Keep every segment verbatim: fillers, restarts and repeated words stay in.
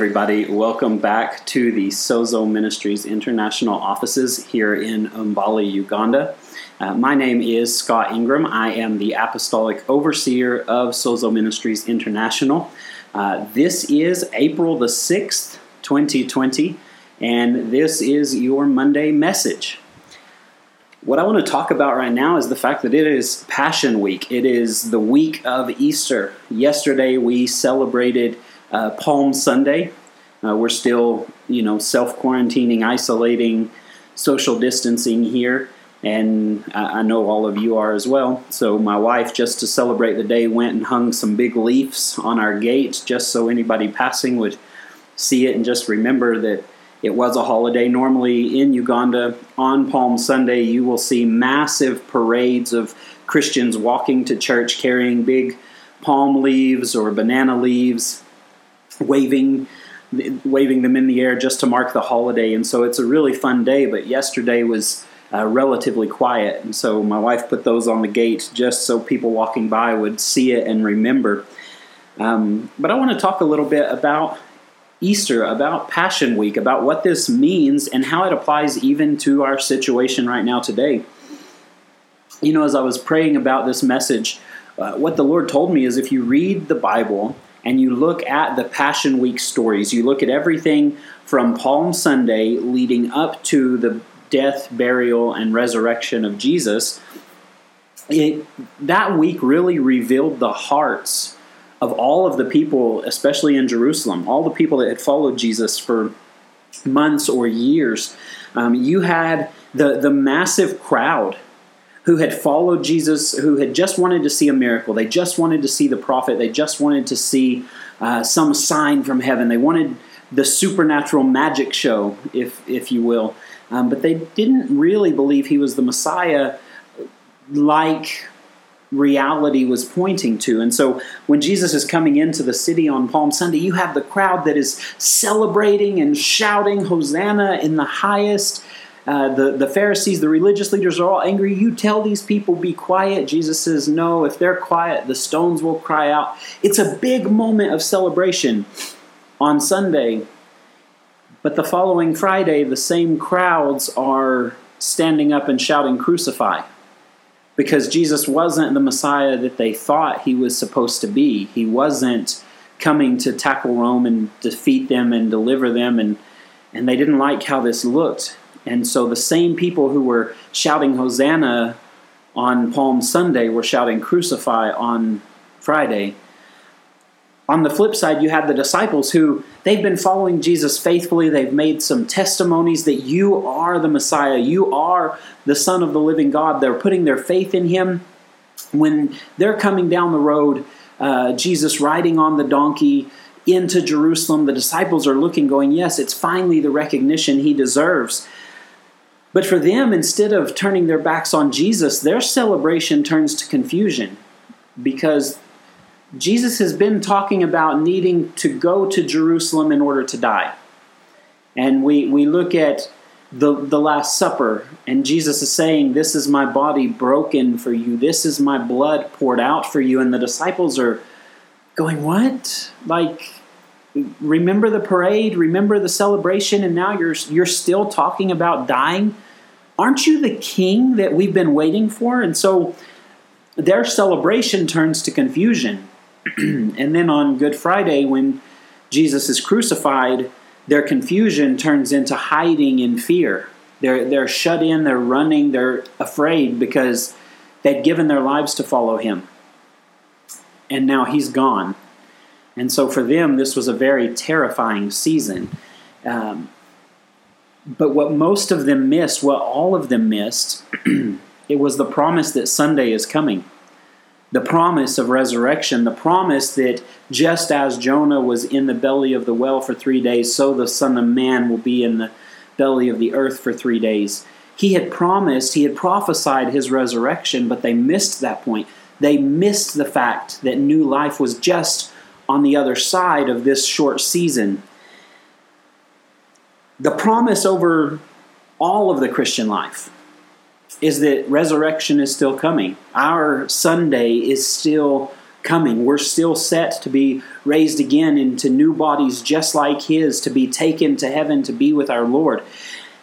everybody. Welcome back to the Sozo Ministries International offices here in Mbali, Uganda. Uh, my name is Scott Ingram. I am the Apostolic Overseer of Sozo Ministries International. Uh, this is April the sixth, twenty twenty, and this is your Monday message. What I want to talk about right now is the fact that it is Passion Week. It is the week of Easter. Yesterday we celebrated uh, Palm Sunday. Uh, we're still, you know, self-quarantining, isolating, social distancing here, and I, I know all of you are as well. So my wife, just to celebrate the day, went and hung some big leaves on our gate just so anybody passing would see it and just remember that it was a holiday. Normally in Uganda on Palm Sunday, you will see massive parades of Christians walking to church carrying big palm leaves or banana leaves, waving waving them in the air just to mark the holiday. And so it's a really fun day, but yesterday was uh, relatively quiet. And so my wife put those on the gate just so people walking by would see it and remember. Um, but I want to talk a little bit about Easter, about Passion Week, about what this means and how it applies even to our situation right now today. You know, as I was praying about this message, uh, what the Lord told me is if you read the Bible and you look at the Passion Week stories, you look at everything from Palm Sunday leading up to the death, burial, and resurrection of Jesus, it, that week really revealed the hearts of all of the people, especially in Jerusalem, all the people that had followed Jesus for months or years. Um, you had the, the massive crowd who had followed Jesus, who had just wanted to see a miracle. They just wanted to see the prophet. They just wanted to see uh, some sign from heaven. They wanted the supernatural magic show, if, if you will. Um, but they didn't really believe he was the Messiah like reality was pointing to. And so when Jesus is coming into the city on Palm Sunday, you have the crowd that is celebrating and shouting, Hosanna in the highest. Uh, the, the Pharisees, the religious leaders are all angry. You tell these people, be quiet. Jesus says, no, if they're quiet, the stones will cry out. It's a big moment of celebration on Sunday. But the following Friday, the same crowds are standing up and shouting, crucify. Because Jesus wasn't the Messiah that they thought he was supposed to be. He wasn't coming to tackle Rome and defeat them and deliver them. And, and they didn't like how this looked. And so the same people who were shouting Hosanna on Palm Sunday were shouting Crucify on Friday. On the flip side, you had the disciples who, they've been following Jesus faithfully. They've made some testimonies that you are the Messiah. You are the Son of the living God. They're putting their faith in him. When they're coming down the road, uh, Jesus riding on the donkey into Jerusalem, the disciples are looking, going, yes, it's finally the recognition he deserves. But for them, instead of turning their backs on Jesus, their celebration turns to confusion, because Jesus has been talking about needing to go to Jerusalem in order to die. And we, we look at the, the Last Supper, and Jesus is saying, this is my body broken for you. This is my blood poured out for you. And the disciples are going, what? Like, remember the parade, remember the celebration, and now you're you're still talking about dying? Aren't you the king that we've been waiting for? And so their celebration turns to confusion. And then on Good Friday, when Jesus is crucified, their confusion turns into hiding in fear. They're, they're shut in, they're running, they're afraid because they'd given their lives to follow him. And now he's gone. And so for them, this was a very terrifying season. Um, but what most of them missed, what all of them missed, it was the promise that Sunday is coming. The promise of resurrection, the promise that just as Jonah was in the belly of the whale for three days, so the Son of Man will be in the belly of the earth for three days. He had promised, he had prophesied his resurrection, but they missed that point. They missed the fact that new life was just on the other side of this short season. The promise over all of the Christian life is that resurrection is still coming. Our Sunday is still coming. We're still set to be raised again into new bodies just like His, to be taken to heaven, to be with our Lord.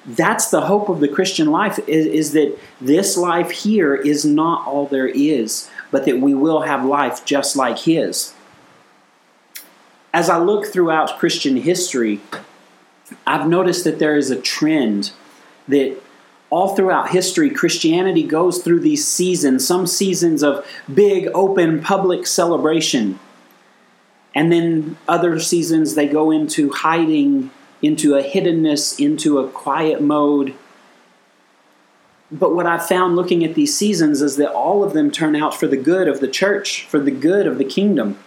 That's the hope of the Christian life, is, is that this life here is not all there is, but that we will have life just like His. As I look throughout Christian history, I've noticed that there is a trend that all throughout history, Christianity goes through these seasons, some seasons of big, open, public celebration. And then other seasons, they go into hiding, into a hiddenness, into a quiet mode. But what I've found looking at these seasons is that all of them turn out for the good of the church, for the good of the kingdom.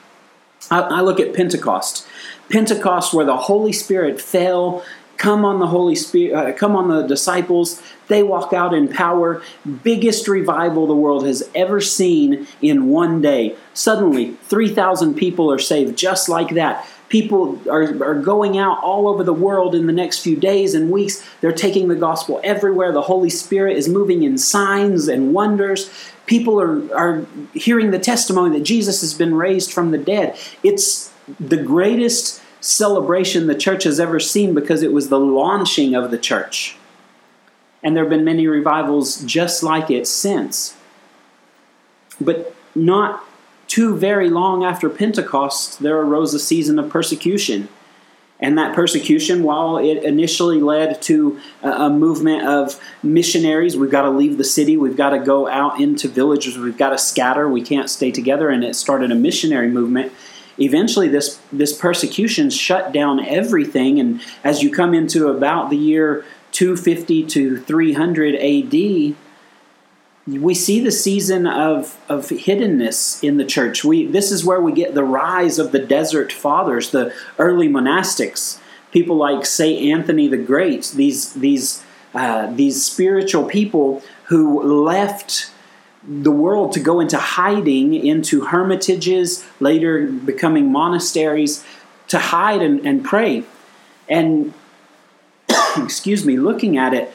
I, I look at Pentecost. Pentecost, where the Holy Spirit fell, come on the Holy Spirit, uh, come on the disciples. They walk out in power. Biggest revival the world has ever seen in one day. Suddenly, three thousand people are saved just like that. People are, are going out all over the world in the next few days and weeks. They're taking the gospel everywhere. The Holy Spirit is moving in signs and wonders. People are, are hearing the testimony that Jesus has been raised from the dead. It's the greatest celebration the church has ever seen because it was the launching of the church. And there have been many revivals just like it since. But not too very long after Pentecost, there arose a season of persecution. And that persecution, while it initially led to a movement of missionaries, we've got to leave the city, we've got to go out into villages, we've got to scatter, we can't stay together, and it started a missionary movement. Eventually, this, this persecution shut down everything, and as you come into about the year two fifty to three hundred A D, we see the season of, of hiddenness in the church. We This is where we get the rise of the Desert Fathers, the early monastics, people like Saint Anthony the Great, these, these, uh, these spiritual people who left the world to go into hiding, into hermitages, later becoming monasteries, to hide and, and pray. And, excuse me, looking at it,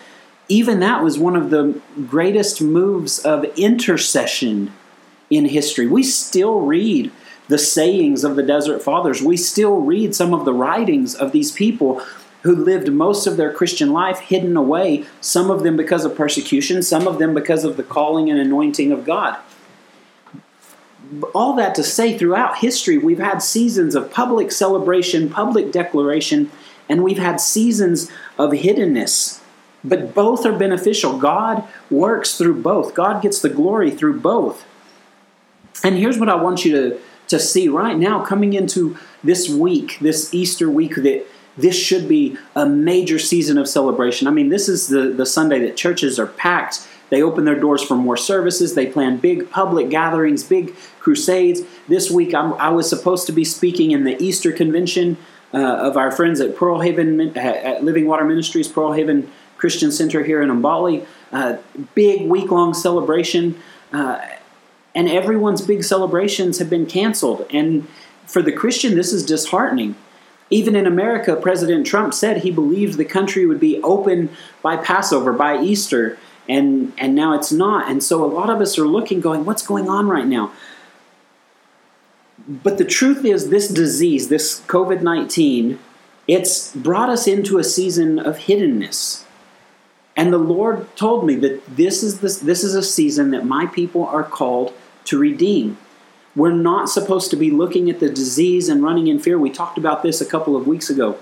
even that was one of the greatest moves of intercession in history. We still read the sayings of the Desert Fathers. We still read some of the writings of these people who lived most of their Christian life hidden away, some of them because of persecution, some of them because of the calling and anointing of God. All that to say, throughout history, we've had seasons of public celebration, public declaration, and we've had seasons of hiddenness. But both are beneficial. God works through both. God gets the glory through both. And here's what I want you to, to see right now, coming into this week, this Easter week, that this should be a major season of celebration. I mean, this is the, the Sunday that churches are packed. They open their doors for more services. They plan big public gatherings, big crusades. This week, I'm, I was supposed to be speaking in the Easter convention uh, of our friends at Pearl Haven, at Living Water Ministries, Pearl Haven Christian Center here in Mbali, uh, big week-long celebration, uh, and everyone's big celebrations have been canceled. And for the Christian, this is disheartening. Even in America, President Trump said he believed the country would be open by Passover, by Easter, and, and now it's not. And so a lot of us are looking, going, what's going on right now? But the truth is, this disease, this covid nineteen, it's brought us into a season of hiddenness. And the Lord told me that this is this, this is a season that my people are called to redeem. We're not supposed to be looking at the disease and running in fear. We talked about this a couple of weeks ago.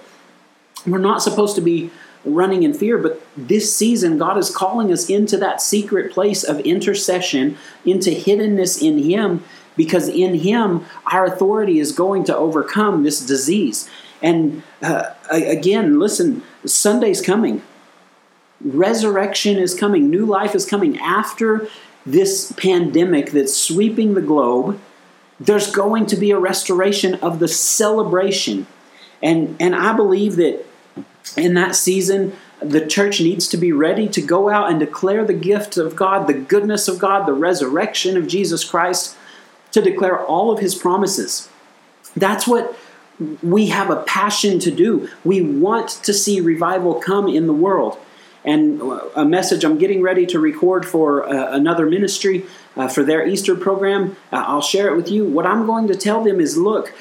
We're not supposed to be running in fear, but this season God is calling us into that secret place of intercession, into hiddenness in Him, because in Him our authority is going to overcome this disease. And uh, again, listen, Sunday's coming. Resurrection is coming. New life is coming. After this pandemic that's sweeping the globe, there's going to be a restoration of the celebration. And, and I believe that in that season, the church needs to be ready to go out and declare the gift of God, the goodness of God, the resurrection of Jesus Christ, to declare all of His promises. That's what we have a passion to do. We want to see revival come in the world. and a message I'm getting ready to record for uh, another ministry uh, for their Easter program. Uh, I'll share it with you. What I'm going to tell them is, look,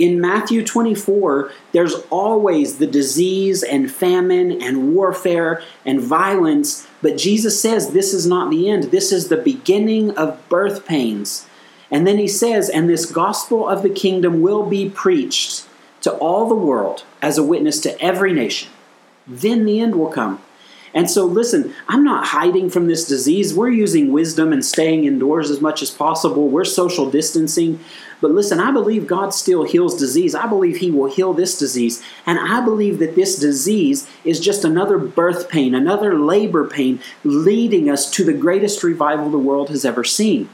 in Matthew twenty-four, there's always the disease and famine and warfare and violence, but Jesus says this is not the end. This is the beginning of birth pains. And then he says, and this gospel of the kingdom will be preached to all the world as a witness to every nation. Then the end will come. And so listen, I'm not hiding from this disease. We're using wisdom and staying indoors as much as possible. We're social distancing. But listen, I believe God still heals disease. I believe he will heal this disease. And I believe that this disease is just another birth pain, another labor pain, leading us to the greatest revival the world has ever seen.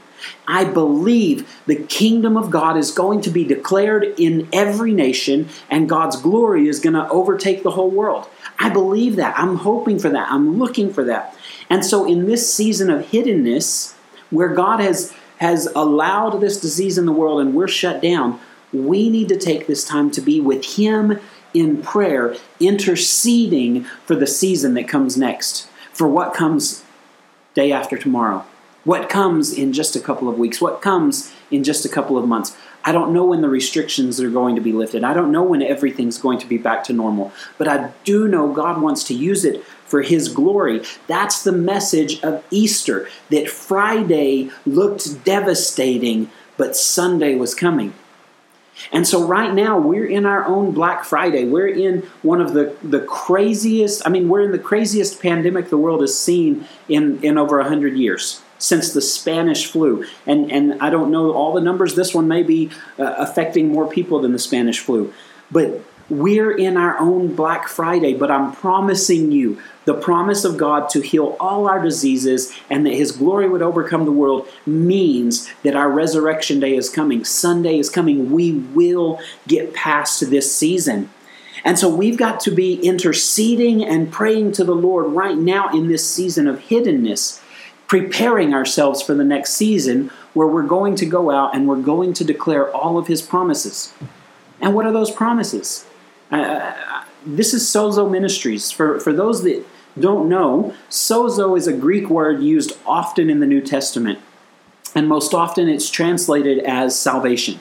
I believe the kingdom of God is going to be declared in every nation, and God's glory is going to overtake the whole world. I believe that. I'm hoping for that. I'm looking for that. And so in this season of hiddenness, where God has, has allowed this disease in the world and we're shut down, we need to take this time to be with him in prayer, interceding for the season that comes next, for what comes day after tomorrow. What comes in just a couple of weeks? What comes in just a couple of months? I don't know when the restrictions are going to be lifted. I don't know when everything's going to be back to normal. But I do know God wants to use it for his glory. That's the message of Easter, that Friday looked devastating, but Sunday was coming. And so right now, we're in our own Black Friday. We're in one of the, the craziest, I mean, we're in the craziest pandemic the world has seen in, in over one hundred years. Since the Spanish flu. And and I don't know all the numbers. This one may be uh, affecting more people than the Spanish flu. But we're in our own Black Friday. But I'm promising you the promise of God to heal all our diseases and that his glory would overcome the world means that our resurrection day is coming. Sunday is coming. We will get past this season. And so we've got to be interceding and praying to the Lord right now in this season of hiddenness, preparing ourselves for the next season where we're going to go out and we're going to declare all of his promises. And what are those promises? Uh, this is Sozo Ministries. For, for those that don't know, sozo is a Greek word used often in the New Testament. And most often it's translated as salvation.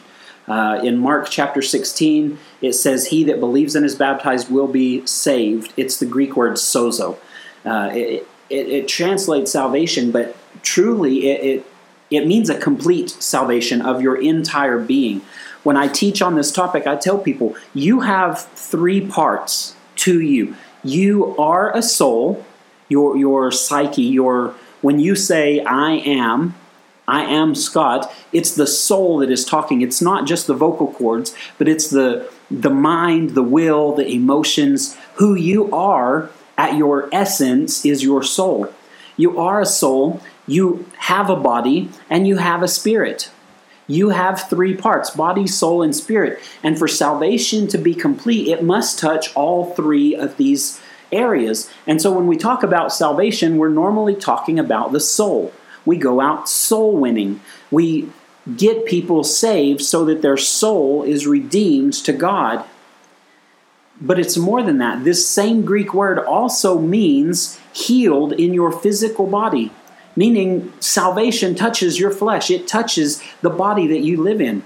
Uh, in Mark chapter sixteen, it says, he that believes and is baptized will be saved. It's the Greek word sozo. Uh, it, It, it translates salvation, but truly it, it it means a complete salvation of your entire being. When I teach on this topic, I tell people, you have three parts to you. You are a soul, your your psyche, your when you say, I am, I am Scott, it's the soul that is talking. It's not just the vocal cords, but it's the the mind, the will, the emotions, who you are. At your essence is your soul. You are a soul, you have a body, and you have a spirit. You have three parts, body, soul, and spirit. And for salvation to be complete, it must touch all three of these areas. And so when we talk about salvation, we're normally talking about the soul. We go out soul winning. We get people saved so that their soul is redeemed to God. But it's more than that. This same Greek word also means healed in your physical body, meaning salvation touches your flesh. It touches the body that you live in.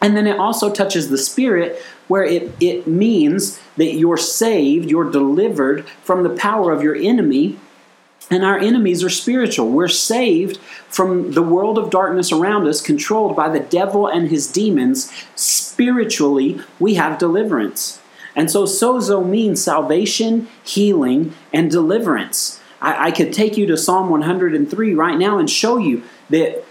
And then it also touches the spirit, where it, it means that you're saved, you're delivered from the power of your enemy. And our enemies are spiritual. We're saved from the world of darkness around us, controlled by the devil and his demons. Spiritually, we have deliverance. And so sozo means salvation, healing, and deliverance. I, I could take you to Psalm one hundred three right now and show you that,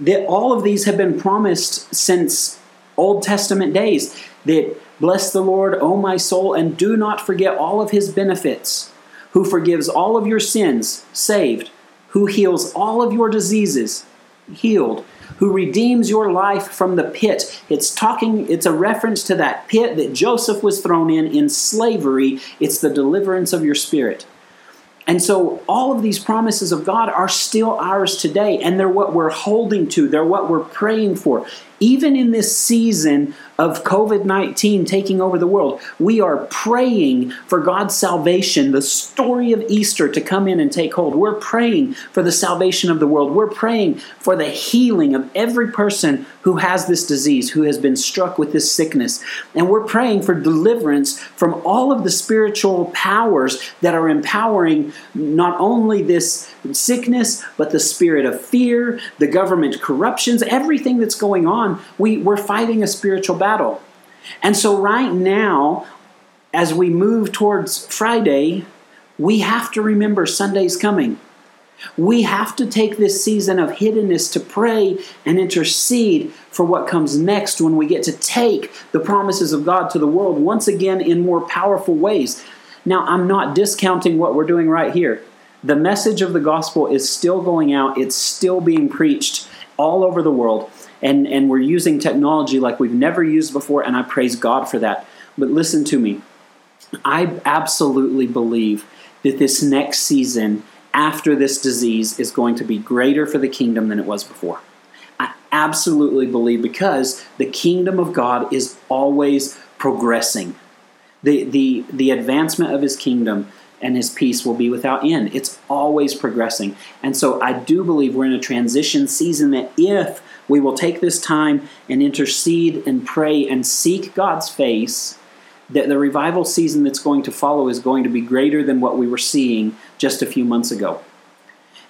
that all of these have been promised since Old Testament days. That bless the Lord, O my soul, and do not forget all of his benefits, who forgives all of your sins, saved, who heals all of your diseases, healed, who redeems your life from the pit. It's talking, it's a reference to that pit that Joseph was thrown in in slavery. It's the deliverance of your spirit. And so all of these promises of God are still ours today, and they're what we're holding to. They're what we're praying for. even in this season of COVID nineteen taking over the world, we are praying for God's salvation, the story of Easter to come in and take hold. We're praying for the salvation of the world. We're praying for the healing of every person who has this disease, who has been struck with this sickness. And we're praying for deliverance from all of the spiritual powers that are empowering not only this sickness, but the spirit of fear, the government corruptions, everything that's going on. We, we're fighting a spiritual battle. Battle. And so right now, as we move towards Friday, we have to remember Sunday's coming. We have to take this season of hiddenness to pray and intercede for what comes next when we get to take the promises of God to the world once again in more powerful ways. Now, I'm not discounting what we're doing right here. The message of the gospel is still going out. It's still being preached all over the world. And and we're using technology like we've never used before, and I praise God for that. But listen to me. I absolutely believe that this next season after this disease is going to be greater for the kingdom than it was before. I absolutely believe, because the kingdom of God is always progressing. The, the, the advancement of his kingdom and his peace will be without end. It's always progressing. And so I do believe we're in a transition season that if we will take this time and intercede and pray and seek God's face, that the revival season that's going to follow is going to be greater than what we were seeing just a few months ago.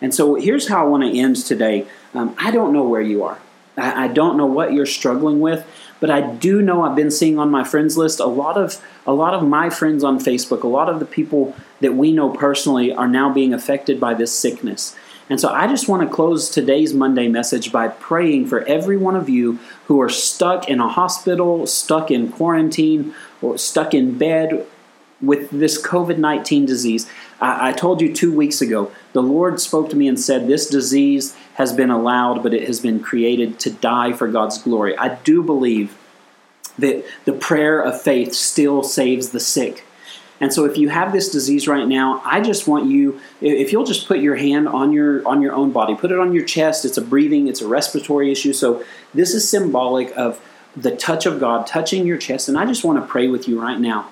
And so here's how I want to end today. Um, I don't know where you are. I, I don't know what you're struggling with, but I do know I've been seeing on my friends list a lot of a lot of my friends on Facebook, a lot of the people that we know personally are now being affected by this sickness. And so I just want to close today's Monday message by praying for every one of you who are stuck in a hospital, stuck in quarantine, or stuck in bed with this COVID nineteen disease. I, I told you two weeks ago, the Lord spoke to me and said, this disease has been allowed, but it has been created to die for God's glory. I do believe that the prayer of faith still saves the sick. And so if you have this disease right now, I just want you, if you'll just put your hand on your on your own body, put it on your chest. It's a breathing, it's a respiratory issue. So this is symbolic of the touch of God touching your chest. And I just want to pray with you right now.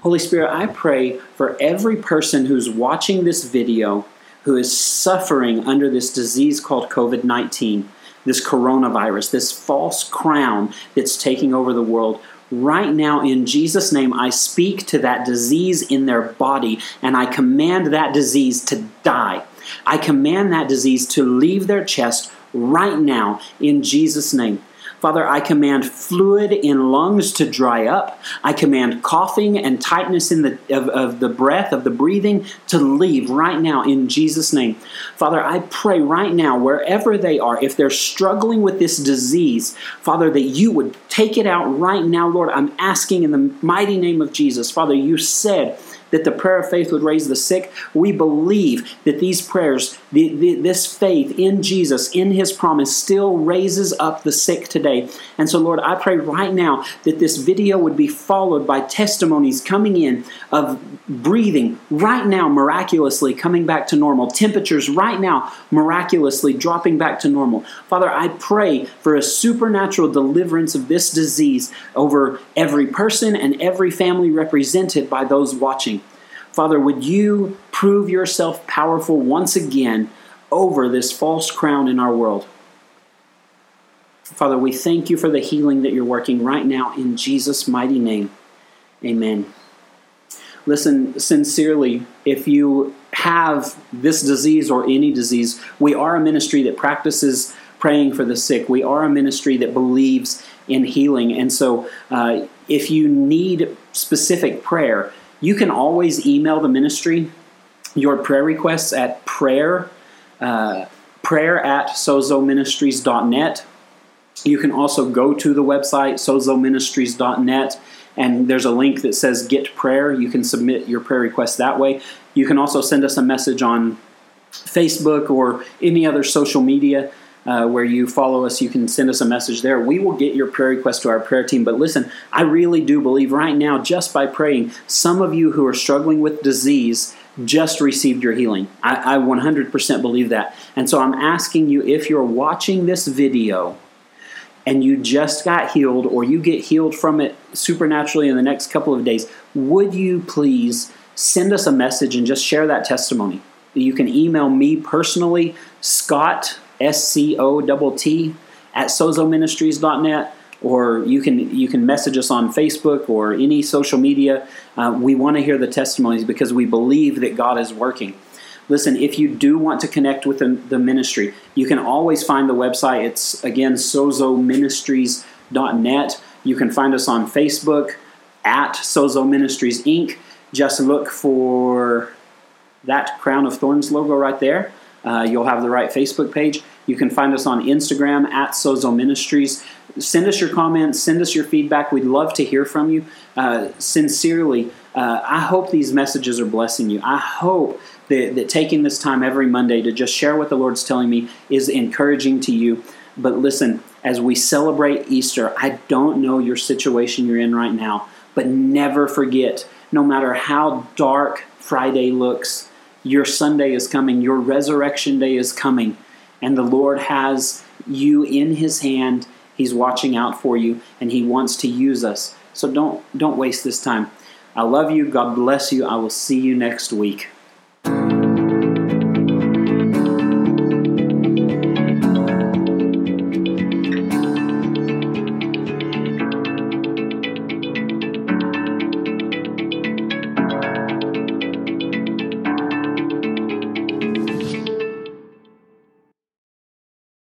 Holy Spirit, I pray for every person who's watching this video who is suffering under this disease called COVID nineteen, this coronavirus, this false crown that's taking over the world. Right now, in Jesus' name, I speak to that disease in their body, and I command that disease to die. I command that disease to leave their chest right now, in Jesus' name. Father, I command fluid in lungs to dry up. I command coughing and tightness in the of, of the breath, of the breathing, to leave right now in Jesus' name. Father, I pray right now, wherever they are, if they're struggling with this disease, Father, that you would take it out right now, Lord. I'm asking in the mighty name of Jesus. Father, you said that the prayer of faith would raise the sick. We believe that these prayers, the, the, this faith in Jesus, in his promise, still raises up the sick today. And so, Lord, I pray right now that this video would be followed by testimonies coming in of breathing right now miraculously coming back to normal, temperatures right now miraculously dropping back to normal. Father, I pray for a supernatural deliverance of this disease over every person and every family represented by those watching. Father, would you prove yourself powerful once again over this false crown in our world? Father, we thank you for the healing that you're working right now in Jesus' mighty name. Amen. Listen, sincerely, if you have this disease or any disease, we are a ministry that practices praying for the sick. We are a ministry that believes in healing. And so uh, if you need specific prayer, you can always email the ministry your prayer requests at prayer, uh, prayer at sozo ministries dot net. You can also go to the website, sozo ministries dot net, and there's a link that says Get Prayer. You can submit your prayer request that way. You can also send us a message on Facebook or any other social media Uh, where you follow us. You can send us a message there. We will get your prayer request to our prayer team. But listen, I really do believe right now, just by praying, some of you who are struggling with disease just received your healing. I, I one hundred percent believe that. And so I'm asking you, if you're watching this video and you just got healed, or you get healed from it supernaturally in the next couple of days, would you please send us a message and just share that testimony? You can email me personally, Scott, S C O T T, at sozo ministries dot net, or you can you can message us on Facebook or any social media. Uh, we want to hear the testimonies because we believe that God is working. Listen, if you do want to connect with the, the ministry, you can always find the website. It's, again, sozo ministries dot net. You can find us on Facebook, at Sozo Ministries, Incorporated. Just look for that Crown of Thorns logo right there. Uh, you'll have the right Facebook page. You can find us on Instagram, at Sozo Ministries. Send us your comments. Send us your feedback. We'd love to hear from you. Uh, sincerely, uh, I hope these messages are blessing you. I hope that, that taking this time every Monday to just share what the Lord's telling me is encouraging to you. But listen, as we celebrate Easter, I don't know your situation you're in right now, but never forget, no matter how dark Friday looks, your Sunday is coming, your resurrection day is coming, and the Lord has you in His hand. He's watching out for you, and He wants to use us. So don't, don't waste this time. I love you. God bless you. I will see you next week.